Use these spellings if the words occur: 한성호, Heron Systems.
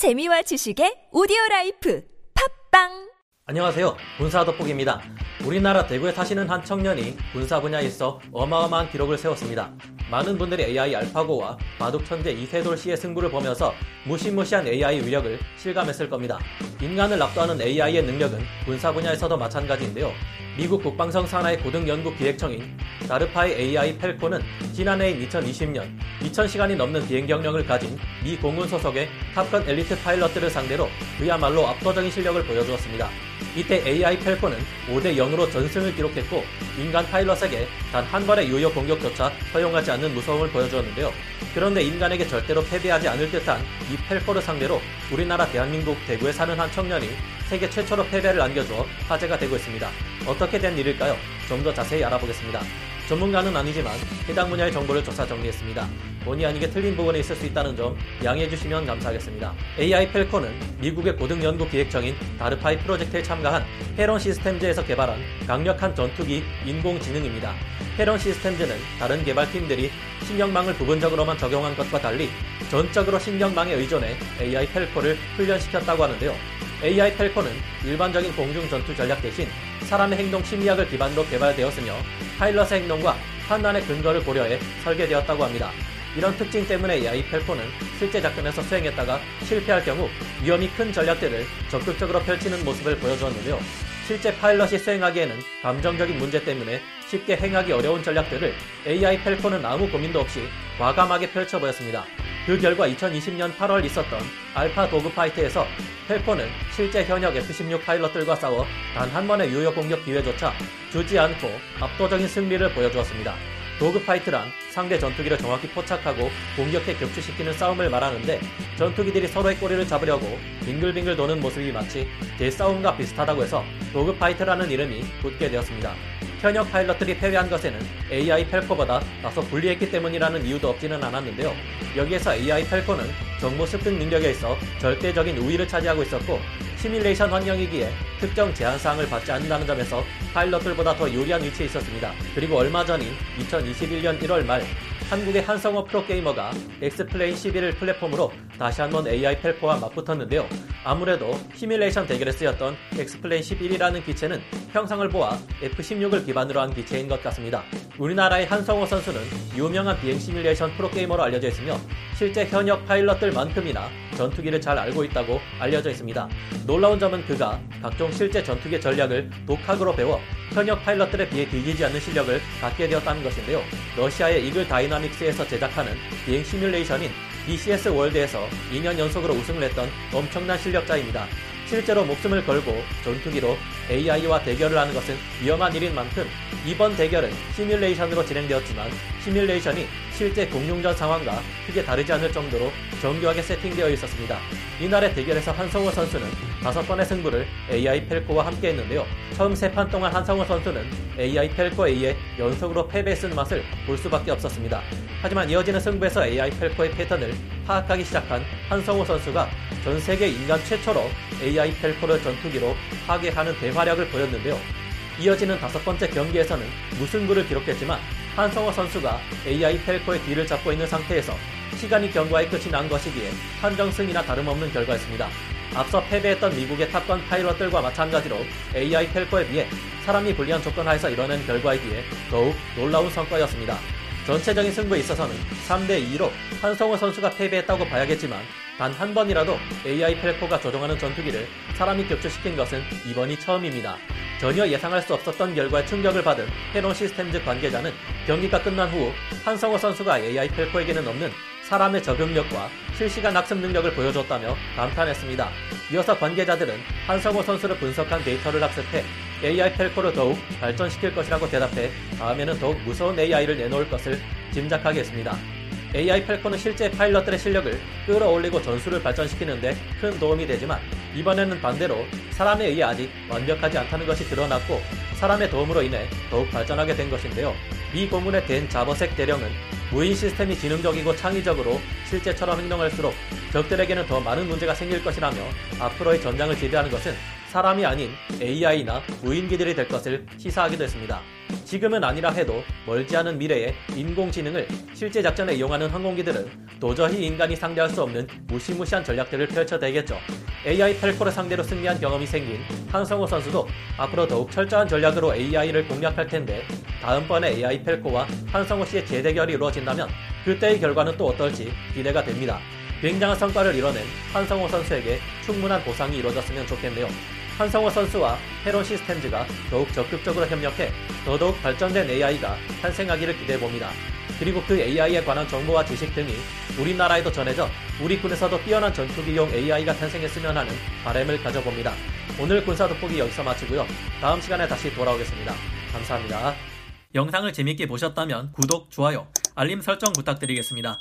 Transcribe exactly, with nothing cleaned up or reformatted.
재미와 지식의 오디오라이프 팝빵! 안녕하세요. 군사돋보기입니다. 우리나라 대구에 사시는 한 청년이 군사 분야에 있어 어마어마한 기록을 세웠습니다. 많은 분들이 에이아이 알파고와 바둑 천재 이세돌 씨의 승부를 보면서 무시무시한 에이아이 위력을 실감했을 겁니다. 인간을 압도하는 에이아이의 능력은 군사 분야에서도 마찬가지인데요. 미국 국방성 산하의 고등연구기획청인 다르파의 에이아이 펠콘은 지난해인 이천이십 년 이천 시간이 넘는 비행 경력을 가진 미 공군 소속의 탑건 엘리트 파일럿들을 상대로 그야말로 압도적인 실력을 보여주었습니다. 이때 에이아이 펠콘은 오 대 영으로 전승을 기록했고 인간 파일럿에게 단 한 발의 유효 공격조차 허용하지 않는 무서움을 보여주었는데요. 그런데 인간에게 절대로 패배하지 않을 듯한 이 펠콘을 상대로 우리나라 대한민국 대구에 사는 한 청년이 세계 최초로 패배를 안겨주어 화제가 되고 있습니다. 어떻게 된 일일까요? 좀 더 자세히 알아보겠습니다. 전문가는 아니지만 해당 분야의 정보를 조사 정리했습니다. 본의 아니게 틀린 부분이 있을 수 있다는 점 양해해 주시면 감사하겠습니다. 에이아이 펠콘은 미국의 고등연구기획청인 다르파이 프로젝트에 참가한 헤론 시스템즈에서 개발한 강력한 전투기 인공지능입니다. 헤론 시스템즈는 다른 개발팀들이 신경망을 부분적으로만 적용한 것과 달리 전적으로 신경망에 의존해 에이아이 펠콘을 훈련시켰다고 하는데요. 에이아이 펠콘은 일반적인 공중전투 전략 대신 사람의 행동 심리학을 기반으로 개발되었으며 파일럿의 행동과 판단의 근거를 고려해 설계되었다고 합니다. 이런 특징 때문에 에이아이 펠콘은 실제 작전에서 수행했다가 실패할 경우 위험이 큰 전략들을 적극적으로 펼치는 모습을 보여주었는데요. 실제 파일럿이 수행하기에는 감정적인 문제 때문에 쉽게 행하기 어려운 전략들을 에이아이 펠콘은 아무 고민도 없이 과감하게 펼쳐보였습니다. 그 결과 이천이십 년 팔월 있었던 알파도그 파이트에서 펠콘은 실제 현역 에프 십육 파일럿들과 싸워 단 한 번의 유효 공격 기회조차 주지 않고 압도적인 승리를 보여주었습니다. 도그파이트란 상대 전투기를 정확히 포착하고 공격해 격추시키는 싸움을 말하는데 전투기들이 서로의 꼬리를 잡으려고 빙글빙글 도는 모습이 마치 대싸움과 비슷하다고 해서 도그파이트라는 이름이 붙게 되었습니다. 현역 파일럿들이 패배한 것에는 에이아이 펠코보다 다소 불리했기 때문이라는 이유도 없지는 않았는데요. 여기에서 에이아이 펠코는 정보 습득 능력에 있어 절대적인 우위를 차지하고 있었고 시뮬레이션 환경이기에 특정 제한사항을 받지 않는다는 점에서 파일럿들보다 더 유리한 위치에 있었습니다. 그리고 얼마 전인 이천이십일 년 일월 말 한국의 한성호 프로게이머가 엑스플레인 십일을 플랫폼으로 다시 한번 에이아이 펠코와 맞붙었는데요. 아무래도 시뮬레이션 대결에 쓰였던 엑스플레인 십일이라는 기체는 형상을 보아 에프 십육을 기반으로 한 기체인 것 같습니다. 우리나라의 한성호 선수는 유명한 비행 시뮬레이션 프로게이머로 알려져 있으며 실제 현역 파일럿들만큼이나 전투기를 잘 알고 있다고 알려져 있습니다. 놀라운 점은 그가 각종 실제 전투기의 전략을 독학으로 배워 현역 파일럿들에 비해 뒤지지 않는 실력을 갖게 되었다는 것인데요. 러시아의 이글 다이나믹스에서 제작하는 비행 시뮬레이션인 디 씨 에스 월드에서 이 년 연속으로 우승을 했던 엄청난 실력자입니다. 실제로 목숨을 걸고 전투기로 에이아이와 대결을 하는 것은 위험한 일인 만큼 이번 대결은 시뮬레이션으로 진행되었지만 시뮬레이션이 실제 공중전 상황과 크게 다르지 않을 정도로 정교하게 세팅되어 있었습니다. 이날의 대결에서 한성호 선수는 다섯 번의 승부를 에이아이 펠코와 함께 했는데요. 처음 세 판 동안 한성호 선수는 에이아이 펠코에 의해 연속으로 패배했은 맛을 볼 수밖에 없었습니다. 하지만 이어지는 승부에서 에이아이 펠코의 패턴을 파악하기 시작한 한성호 선수가 전세계 인간 최초로 에이아이 펠코를 전투기로 파괴하는 대화력을 보였는데요. 이어지는 다섯 번째 경기에서는 무승부를 기록했지만 한성호 선수가 에이아이 펠코의 뒤를 잡고 있는 상태에서 시간이 경과에 끝이 난 것이기에 한정승이나 다름없는 결과였습니다. 앞서 패배했던 미국의 탑건 파일럿들과 마찬가지로 에이아이 펠코에 비해 사람이 불리한 조건 하에서 이뤄낸 결과이기에 더욱 놀라운 성과였습니다. 전체적인 승부에 있어서는 삼 대 이로 한성호 선수가 패배했다고 봐야겠지만 단 한 번이라도 에이아이 펠코가 조종하는 전투기를 사람이 격추시킨 것은 이번이 처음입니다. 전혀 예상할 수 없었던 결과에 충격을 받은 헤론 시스템즈 관계자는 경기가 끝난 후 한성호 선수가 에이아이 펠코에게는 없는 사람의 적응력과 실시간 학습 능력을 보여줬다며 감탄했습니다. 이어서 관계자들은 한성호 선수를 분석한 데이터를 학습해 에이아이 펠코를 더욱 발전시킬 것이라고 대답해 다음에는 더욱 무서운 에이아이를 내놓을 것을 짐작하게 했습니다. 에이아이 펠코는 실제 파일럿들의 실력을 끌어올리고 전술을 발전시키는데 큰 도움이 되지만 이번에는 반대로 사람에 의해 아직 완벽하지 않다는 것이 드러났고 사람의 도움으로 인해 더욱 발전하게 된 것인데요. 미 공군의 댄 자버색 대령은 무인 시스템이 지능적이고 창의적으로 실제처럼 행동할수록 적들에게는 더 많은 문제가 생길 것이라며 앞으로의 전장을 지배하는 것은 사람이 아닌 에이아이나 무인기들이 될 것을 시사하기도 했습니다. 지금은 아니라 해도 멀지 않은 미래에 인공지능을 실제 작전에 이용하는 항공기들은 도저히 인간이 상대할 수 없는 무시무시한 전략들을 펼쳐대겠죠. 에이아이 펠코를 상대로 승리한 경험이 생긴 한성호 선수도 앞으로 더욱 철저한 전략으로 에이아이를 공략할 텐데, 다음번에 에이아이 펠코와 한성호 씨의 재대결이 이루어진다면 그때의 결과는 또 어떨지 기대가 됩니다. 굉장한 성과를 이뤄낸 한성호 선수에게 충분한 보상이 이루어졌으면 좋겠네요. 한성호 선수와 헤론 시스템즈가 더욱 적극적으로 협력해 더더욱 발전된 에이아이가 탄생하기를 기대해봅니다. 그리고 그 에이아이에 관한 정보와 지식 등이 우리나라에도 전해져 우리 군에서도 뛰어난 전투기용 에이아이가 탄생했으면 하는 바람을 가져봅니다. 오늘 군사 돋보기 여기서 마치고요. 다음 시간에 다시 돌아오겠습니다. 감사합니다. 영상을 재밌게 보셨다면 구독, 좋아요, 알림 설정 부탁드리겠습니다.